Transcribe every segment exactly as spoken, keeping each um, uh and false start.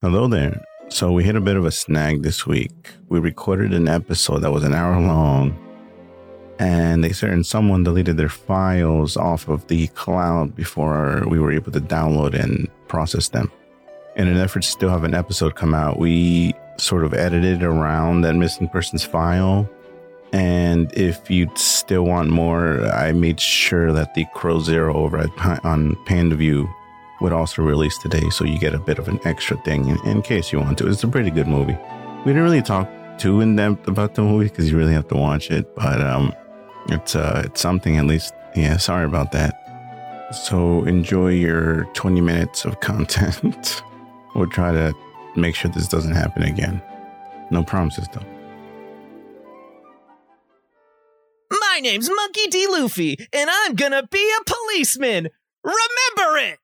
Hello there. So we hit a bit of a snag this week. We recorded an episode that was an hour long, and a certain someone deleted their files off of the cloud before we were able to download and process them. In an effort to still have an episode come out, we sort of edited around that missing person's file. And if you still want more, I made sure that the Crow Zero over at, on PandaView would also release today, so you get a bit of an extra thing in, in case you want to. It's a pretty good movie. We didn't really talk too in depth about the movie because you really have to watch it, but um, it's uh, it's something at least. Yeah, sorry about that. So enjoy your twenty minutes of content. We'll try to make sure this doesn't happen again. No promises, though. My name's Monkey D. Luffy, and I'm gonna be a policeman. Remember it!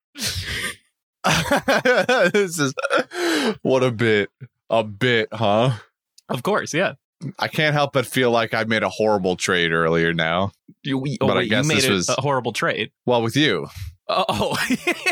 This is what a bit a bit huh of course yeah I can't help but feel like I made a horrible trade earlier now you, we, but oh, wait, I guess you made this was a horrible trade well with you oh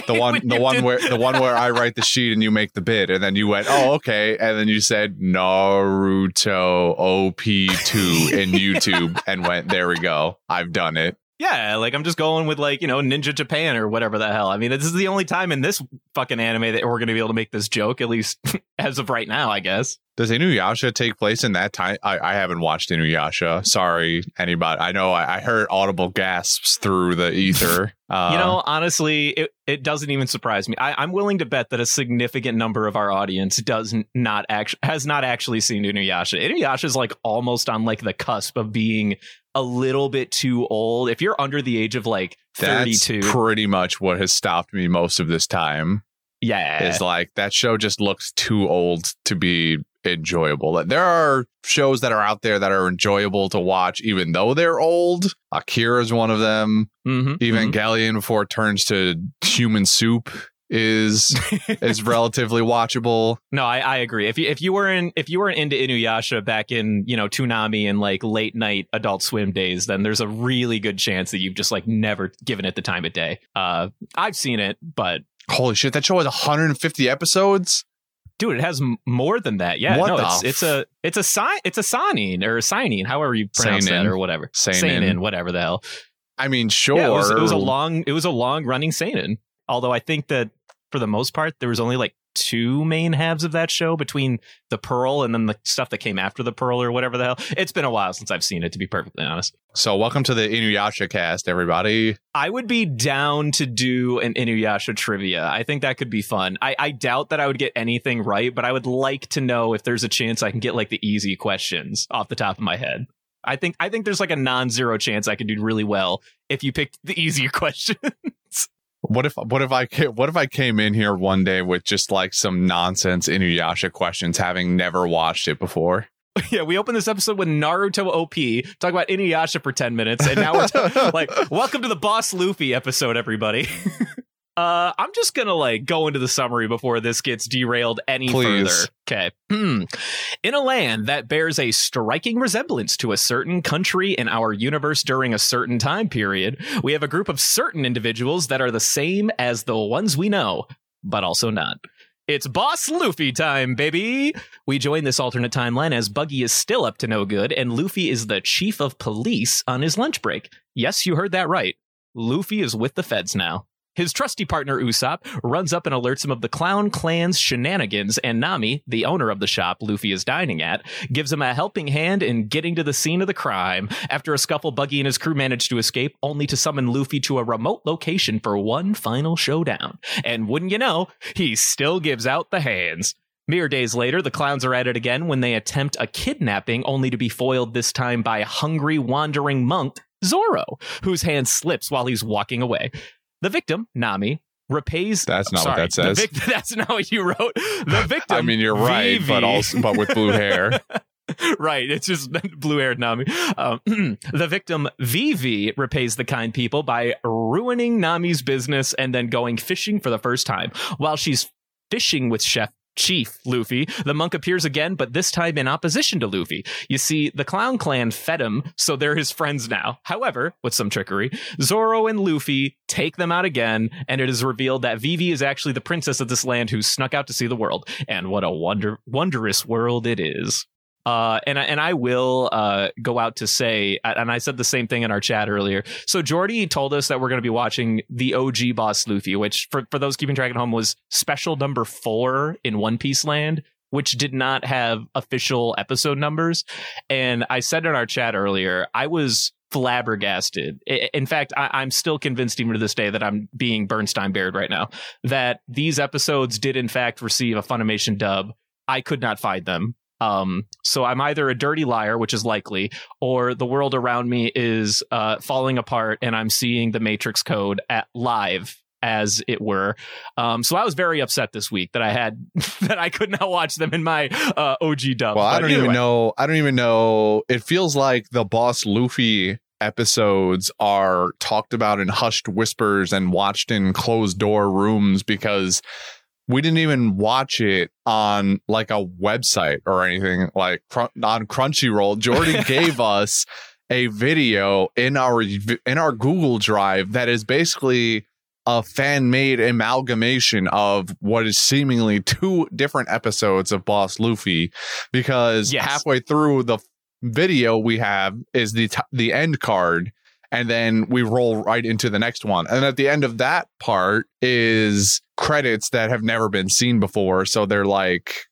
the one the one did. where the one where I write the sheet and you make the bid and then you went oh okay and then you said Naruto O P two in YouTube and went there we go I've done it. Yeah, like I'm just going with like, you know, Ninja Japan or whatever the hell. I mean, this is the only time in this fucking anime that we're going to be able to make this joke, at least as of right now, I guess. Does Inuyasha take place in that time? I, I haven't watched Inuyasha. Sorry, anybody. I know I, I heard audible gasps through the ether. Uh, you know, honestly, it, it doesn't even surprise me. I, I'm willing to bet that a significant number of our audience does not act- has not actually seen Inuyasha. Inuyasha is like almost on like the cusp of being a little bit too old. If you're under the age of like thirty-two, that's pretty much what has stopped me most of this time. Yeah, is like that show just looks too old to be enjoyable. There are shows that are out there that are enjoyable to watch even though they're old. Akira is one of them. Mm-hmm. Evangelion mm-hmm. before it turns to human soup is is relatively watchable. No, I, I agree. If you if you were in if you were into Inuyasha back in, you know, Toonami and like late night Adult Swim days, then there's a really good chance that you've just like never given it the time of day. Uh, I've seen it, but holy shit, that show has one hundred fifty episodes. Dude, it has m- more than that. Yeah, what no, the it's, f- it's a it's a sign it's a signing or signing, however you pronounce that or whatever. Seinen, whatever the hell. I mean, sure. Yeah, it, was, it was a long it was a long running seinen. Although I think that for the most part, there was only like two main halves of that show between the Pearl and then the stuff that came after the Pearl or whatever the hell. It's been a while since I've seen it, to be perfectly honest. So welcome to the Inuyasha cast, everybody. I would be down to do an Inuyasha trivia. I think that could be fun. I, I doubt that I would get anything right, but I would like to know if there's a chance I can get like the easy questions off the top of my head. I think I think there's like a non-zero chance I could do really well if you picked the easier questions. What if what if I what if I came in here one day with just like some nonsense Inuyasha questions, having never watched it before? Yeah, we opened this episode with Naruto O P, talk about Inuyasha for ten minutes, and now we're t- like, welcome to the Boss Luffy episode, everybody. uh, I'm just gonna like go into the summary before this gets derailed any Please. further. Okay, in a land that bears a striking resemblance to a certain country in our universe during a certain time period, we have a group of certain individuals that are the same as the ones we know, but also not. It's Boss Luffy time, baby! We join this alternate timeline as Buggy is still up to no good, and Luffy is the chief of police on his lunch break. Yes, you heard that right. Luffy is with the feds now. His trusty partner, Usopp, runs up and alerts him of the Clown Clan's shenanigans, and Nami, the owner of the shop Luffy is dining at, gives him a helping hand in getting to the scene of the crime. After a scuffle, Buggy and his crew manage to escape, only to summon Luffy to a remote location for one final showdown. And wouldn't you know, he still gives out the hands. Mere days later, the clowns are at it again when they attempt a kidnapping, only to be foiled this time by a hungry, wandering monk, Zoro, whose hand slips while he's walking away. The victim, Nami, repays... That's not sorry, what that says. The vic- that's not what you wrote. The victim... I mean, you're right, Vivi, but also but with blue hair. Right, it's just blue-haired Nami. Um, the victim, Vivi, repays the kind people by ruining Nami's business and then going fishing for the first time. While she's fishing with Chef Chief Luffy, the monk appears again, but this time in opposition to Luffy. You see, the Clown Clan fed him, so they're his friends now. However, with some trickery, Zoro and Luffy take them out again, and it is revealed that Vivi is actually the princess of this land who snuck out to see the world. And what a wonder, wondrous world it is. Uh, and, and I will uh, go out to say, and I said the same thing in our chat earlier. So Jordy told us that we're going to be watching the O G Boss Luffy, which for, for those keeping track at home was special number four in One Piece land, which did not have official episode numbers. And I said in our chat earlier, I was flabbergasted. In fact, I, I'm still convinced even to this day that I'm being Bernstein Bared right now, that these episodes did, in fact, receive a Funimation dub. I could not find them. Um, so I'm either a dirty liar, which is likely, or the world around me is uh, falling apart and I'm seeing the Matrix Code at live, as it were. Um, so I was very upset this week that I had that I could not watch them in my uh, O G dub. Well, but I don't anyway. even know. I don't even know. It feels like the Boss Luffy episodes are talked about in hushed whispers and watched in closed door rooms because we didn't even watch it on like a website or anything like cr- on Crunchyroll. Jordan gave us a video in our in our Google Drive that is basically a fan-made amalgamation of what is seemingly two different episodes of Boss Luffy, because yes. halfway through the video we have is the t- the end card, and then we roll right into the next one. And at the end of that part is credits that have never been seen before. So they're like,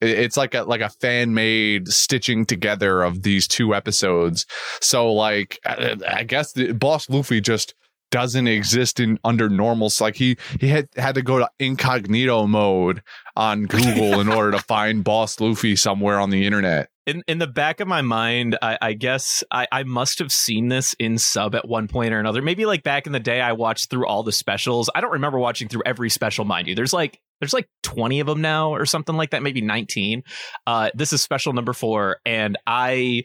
it's like a like a fan-made stitching together of these two episodes. So like, I, I guess the Boss Luffy just doesn't exist in under normal. Like he he had, had to go to incognito mode on Google in order to find Boss Luffy somewhere on the internet. In in the back of my mind, I, I guess I, I must have seen this in sub at one point or another. Maybe like back in the day, I watched through all the specials. I don't remember watching through every special, mind you. There's like there's like twenty of them now or something like that, maybe nineteen. Uh, this is special number four, and I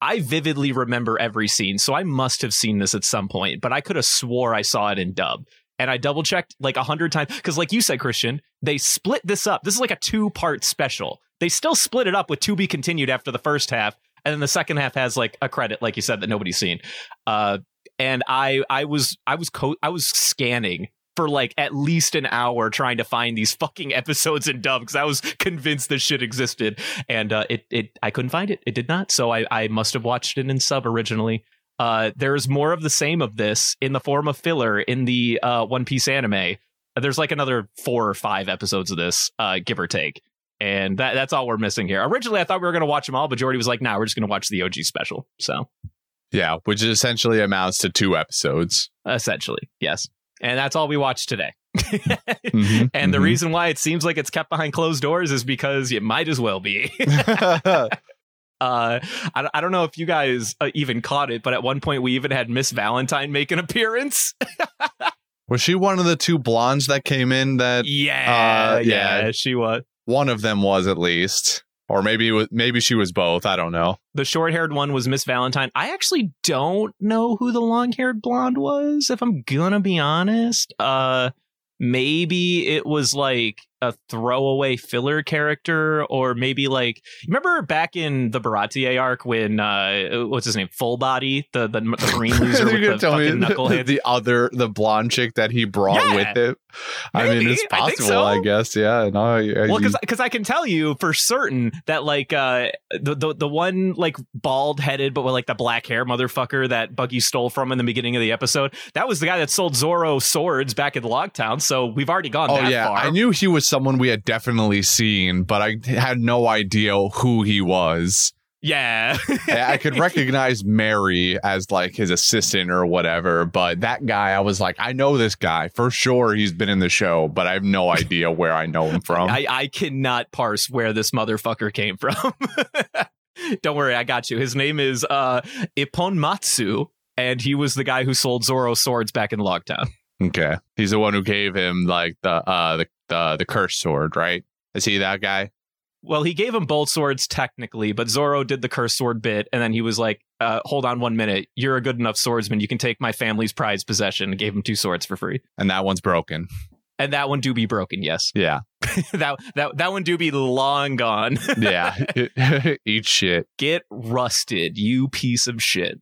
I vividly remember every scene. So I must have seen this at some point, but I could have swore I saw it in dub. And I double checked like a hundred times because like you said, Christian, they split this up. This is like a two part special. They still split it up with to be continued after the first half. And then the second half has like a credit, like you said, that nobody's seen. Uh, and I I was I was co- I was scanning for like at least an hour trying to find these fucking episodes in dub because I was convinced this shit existed. And uh, it it I couldn't find it. It did not. So I, I must have watched it in sub originally. Uh, there is more of the same of this in the form of filler in the uh, One Piece anime. There's like another four or five episodes of this, uh, give or take. And that, that's all we're missing here. Originally, I thought we were going to watch them all, but Jordy was like, nah, we're just going to watch the O G special. So, yeah, which essentially amounts to two episodes. Essentially, yes. And that's all we watched today. mm-hmm, and mm-hmm. the reason why it seems like it's kept behind closed doors is because it might as well be. uh, I, I don't know if you guys uh, even caught it, but at one point we even had Miss Valentine make an appearance. Was she one of the two blondes that came in that? Yeah, uh, yeah, yeah, she was. One of them was at least, or maybe maybe she was both. I don't know. The short haired one was Miss Valentine. I actually don't know who the long haired blonde was, if I'm going to be honest. Uh, maybe it was like a throwaway filler character, or maybe like, remember back in the Baratie arc when uh, what's his name? Full Body, the, the, the marine loser with the fucking knucklehead. The other, the blonde chick that he brought yeah. with it. I Maybe. mean, it's possible, I, so. I guess. Yeah. No, yeah, well, because because I can tell you for certain that like uh, the, the the one like bald headed, but with like the black hair motherfucker that Buggy stole from in the beginning of the episode, that was the guy that sold Zoro swords back in Loguetown. So we've already gone. Oh, that yeah. far. I knew he was someone we had definitely seen, but I had no idea who he was. Yeah. I could recognize Mary as like his assistant or whatever, but that guy, I was like, I know this guy for sure. He's been in the show, but I have no idea where I know him from. I, I cannot parse where this motherfucker came from. Don't worry, I got you. His name is uh, Iponmatsu, and he was the guy who sold Zoro swords back in Loguetown. Okay. He's the one who gave him like the uh, the, the, the curse sword, right? Is he that guy? Well, he gave him both swords technically, but Zoro did the curse sword bit, and then he was like, uh, hold on one minute. You're a good enough swordsman. You can take my family's prized possession, and gave him two swords for free. And that one's broken. And that one do be broken, yes. Yeah. that that that one do be long gone. Yeah, eat shit. Get rusted, you piece of shit.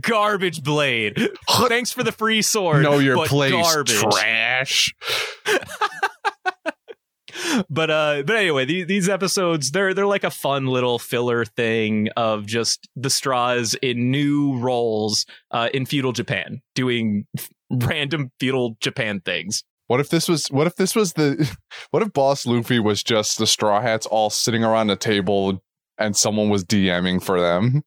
Garbage blade. Thanks for the free sword. Know your place, garbage. Trash. But uh, but anyway, these, these episodes, they're they're like a fun little filler thing of just the straws in new roles uh, in feudal Japan, doing random feudal Japan things. What if this was what if this was the what if Boss Luffy was just the Straw Hats all sitting around a table and someone was DMing for them?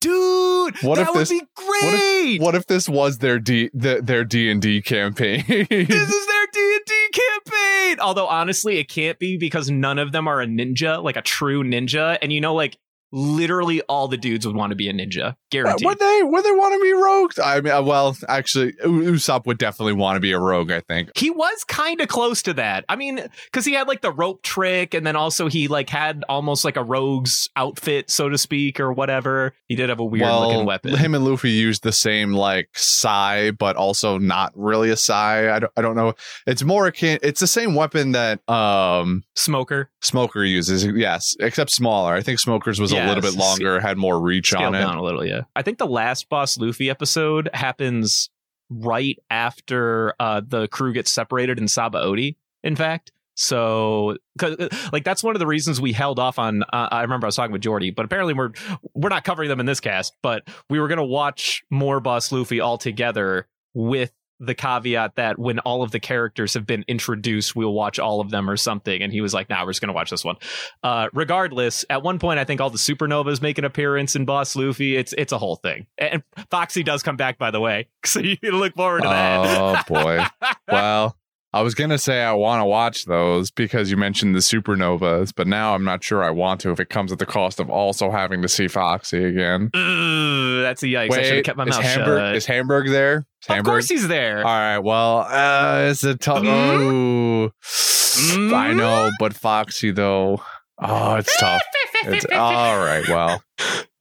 Dude, what that if would this, be great. What if, what if this was their D the, their D and D campaign? This is their D and D campaign. Although honestly, it can't be because none of them are a ninja, like a true ninja. And you know, like literally all the dudes would want to be a ninja. Guaranteed. Would they? Would they want to be rogues? I mean, well, actually, Usopp would definitely want to be a rogue. I think he was kind of close to that. I mean, because he had like the rope trick, and then also he like had almost like a rogue's outfit, so to speak, or whatever. He did have a weird well, looking weapon. Him and Luffy used the same like sai, but also not really a sai. I don't. I don't know. It's more akin. It's the same weapon that um Smoker Smoker uses. Yes, except smaller. I think Smoker's was. Yeah. A little bit longer, had more reach on it. Scaled down a little, yeah. I think the last Boss Luffy episode happens right after uh, the crew gets separated in Sabaody, in fact. So, like, that's one of the reasons we held off on, uh, I remember I was talking with Jordy, but apparently we're we're not covering them in this cast, but we were going to watch more Boss Luffy altogether with the caveat that when all of the characters have been introduced, we'll watch all of them or something. And he was like, nah, we're just going to watch this one. Uh, regardless, at one point, I think all the supernovas make an appearance in Boss Luffy. It's it's a whole thing. And Foxy does come back, by the way. So you can look forward to that. Oh, boy. Well, I was going to say I want to watch those because you mentioned the supernovas, but now I'm not sure I want to if it comes at the cost of also having to see Foxy again. Ugh, that's a yikes. Wait, I should have kept my mouth Hamburg, shut. Is Hamburg there? Of Hamburg? Course he's there. All right. Well, uh, it's a tough. Mm. Mm. I know, but Foxy, though. Oh, it's tough. It's all right. Well,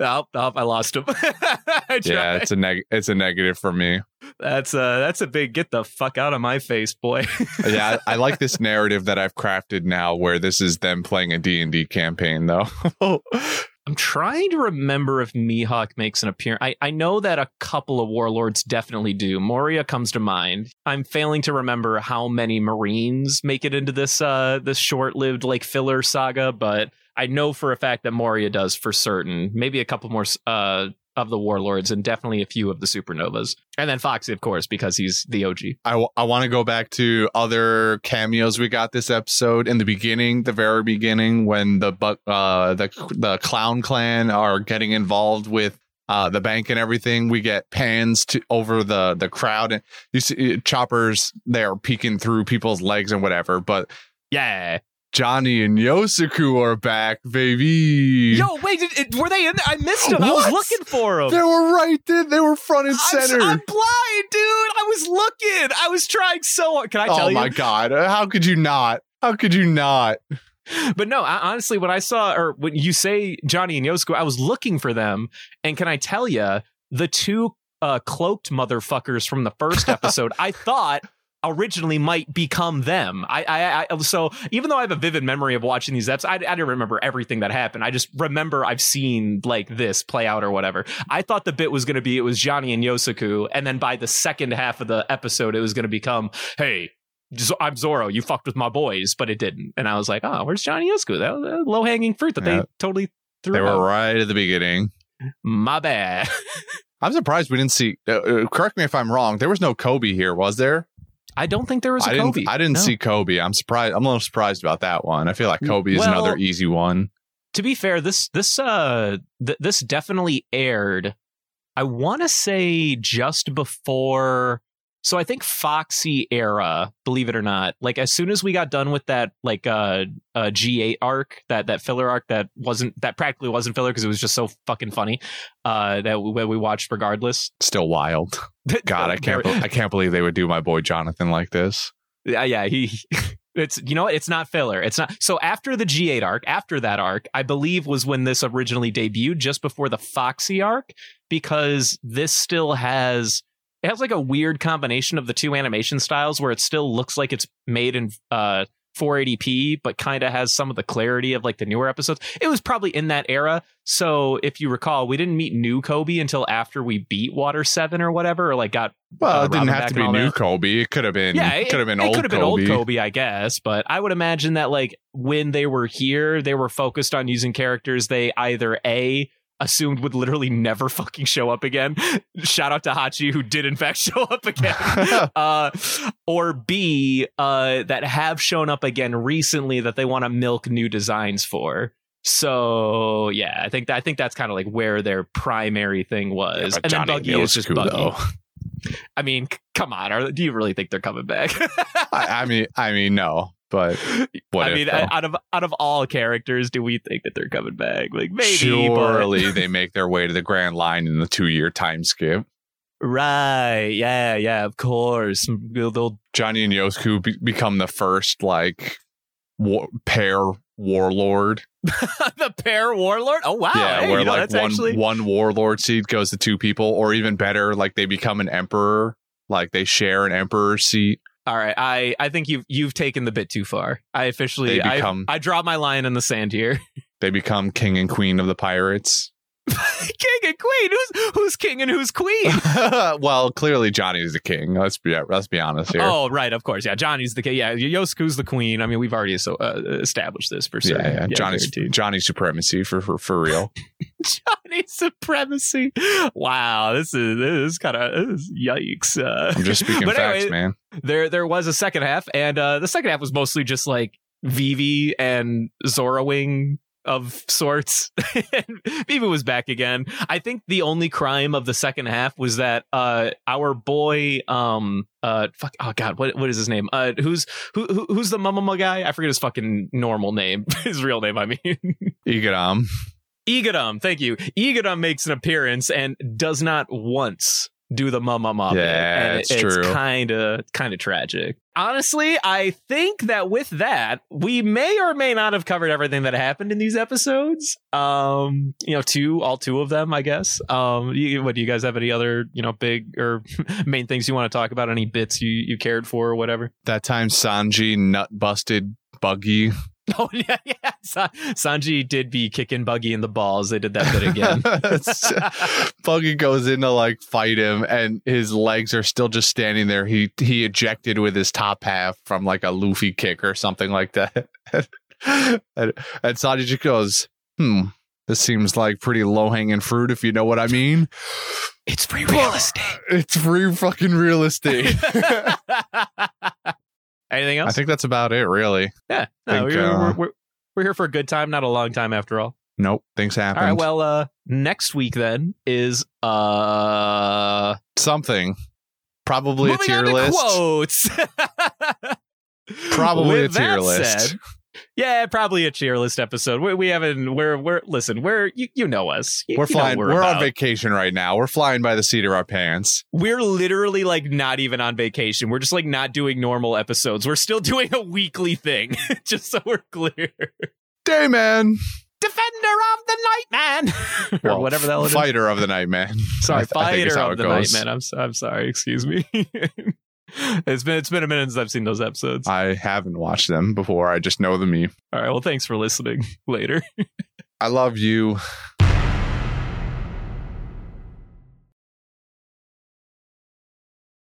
oh, oh, I lost him. I yeah, it's a neg- it's a negative for me. That's uh that's a big get the fuck out of my face, boy. Yeah, I, I like this narrative that I've crafted now where this is them playing a D and D campaign, though. I'm trying to remember if Mihawk makes an appearance. I, I know that a couple of warlords definitely do. Moria comes to mind. I'm failing to remember how many Marines make it into this uh this short-lived like filler saga, but I know for a fact that Moria does for certain. Maybe a couple more uh of the warlords and definitely a few of the supernovas. And then Foxy, of course, because he's the O G. I, w- I want to go back to other cameos we got this episode in the beginning, the very beginning, when the uh, the the Clown Clan are getting involved with uh, the bank and everything. We get pans to over the the crowd, and you see Choppers there peeking through people's legs and whatever. But yeah, Johnny and Yosaku are back, baby. Yo, wait, did, it, were they in there? I missed them. What? I was looking for them. They were right there. They were front and center. I'm, I'm blind, dude. I was looking. I was trying so hard. Can I tell you? Oh, my you? God. How could you not? How could you not? But no, I, honestly, when I saw, or when you say Johnny and Yosaku, I was looking for them. And can I tell you, the two uh, cloaked motherfuckers from the first episode, I thought... originally might become them. I, I, I, so even though I have a vivid memory of watching these episodes, I, I didn't remember everything that happened. I just remember I've seen like this play out or whatever. I thought the bit was going to be, it was Johnny and Yosaku. And then by the second half of the episode, it was going to become, hey, I'm Zoro. You fucked with my boys, but it didn't. And I was like, oh, where's Johnny Yosaku? That was low hanging fruit that yeah. they totally threw. They were out. Right at the beginning. My bad. I'm surprised we didn't see, uh, correct me if I'm wrong. There was no Kobe here. Was there? I don't think there was a I didn't, Kobe. I didn't no. see Kobe. I'm surprised. I'm a little surprised about that one. I feel like Kobe is well, another easy one. To be fair, this this uh th- this definitely aired. I want to say just before. So I think Foxy era, believe it or not, like as soon as we got done with that, like uh, uh G eight arc, that that filler arc that wasn't that practically wasn't filler because it was just so fucking funny uh, that we, we watched regardless. Still wild. God, I can't be- I can't believe they would do my boy Jonathan like this. Yeah, yeah, he. It's you know what? It's not filler. It's not. So after the G eight arc, after that arc, I believe was when this originally debuted, just before the Foxy arc, because this still has. it has like a weird combination of the two animation styles where it still looks like it's made in uh four eighty p, but kind of has some of the clarity of like the newer episodes. It was probably in that era. So if you recall, we didn't meet new Kobe until after we beat Water seven or whatever, or like got well, uh, it didn't Robin have to be new that. Kobe. It could have been, yeah, it could have been, it, old, it Kobe. been old Kobe, I guess. But I would imagine that like when they were here, they were focused on using characters they either a assumed would literally never fucking show up again. Shout out to Hachi, who did in fact show up again. uh, or B, uh, that have shown up again recently that they want to milk new designs for. So yeah, I think that, I think that's kind of like where their primary thing was. Yeah, and Johnny then Buggy is just Buggy. Though. I mean, c- come on, are, do you really think they're coming back? I, I mean, I mean, no. But what I if, mean, though? out of out of all characters, do we think that they're coming back? Like maybe, surely but... they make their way to the Grand Line in the two-year time skip. Right? Yeah, yeah. Of course, they'll, they'll... Johnny and Yosaku be- become the first like war- pair warlord. The pair warlord. Oh wow! Yeah, hey, where you know, like one actually... one warlord seat goes to two people, or even better, like they become an emperor. Like they share an emperor seat. All right, I, I think you've you've taken the bit too far. I officially become, I, I draw my line in the sand here. They become king and queen of the pirates. King and queen? Who's who's king and who's queen? Well, clearly Johnny's the king. Let's be let's be honest here. Oh right, of course. Yeah, Johnny's the king. Yeah, Yosaku's the queen. I mean, we've already so, uh, established this for certain. Yeah, yeah. yeah Johnny's Johnny's supremacy for for, for real. Johnny supremacy. Wow, this is this is kind of yikes. Uh, I'm just speaking facts, anyway, man. There there was a second half, and uh, the second half was mostly just like Vivi and Zoroing of sorts. Vivi was back again. I think the only crime of the second half was that uh, our boy, um, uh, fuck, oh god, what what is his name? Uh, who's who who's the mumma guy? I forget his fucking normal name. His real name, I mean. Egadum. Egadum, thank you. Egadum makes an appearance and does not once do the mum mum mum. Yeah, and it's, it's true. It's kind of kind of tragic. Honestly, I think that with that, we may or may not have covered everything that happened in these episodes. Um, you know, two, all two of them, I guess. Um, you, what do you guys have any other, you know, big or main things you want to talk about? Any bits you, you cared for or whatever? That time Sanji nut busted Buggy. Oh yeah, yeah. San- Sanji did be kicking Buggy in the balls. They did that bit again. Buggy goes in to like fight him, and his legs are still just standing there. He he ejected with his top half from like a Luffy kick or something like that. and, and Sanji just goes, "Hmm, this seems like pretty low hanging fruit, if you know what I mean." It's free real estate. It's free fucking real estate. Anything else? I think that's about it, really. Yeah. No, think, we're, uh, we're, we're, we're here for a good time, not a long time after all. Nope. Things happen. All right. Well, uh, next week then is uh something. Probably a tier list. Quotes. Probably a tier list. Said, yeah, probably a tier list episode. We, we haven't. We're we're listen. We're you, you know us. You, we're flying. You know we're, we're on vacation right now. We're flying by the seat of our pants. We're literally like not even on vacation. We're just like not doing normal episodes. We're still doing a weekly thing. Just so we're clear. Dayman, defender of the nightman, or well, whatever that is. Fighter of the nightman. Sorry, I, fighter I of the goes. nightman. I'm I'm sorry. Excuse me. It's been it's been a minute since I've seen those episodes. I haven't watched them before. I just know the meme. All right. Well, thanks for listening. Later. I love you.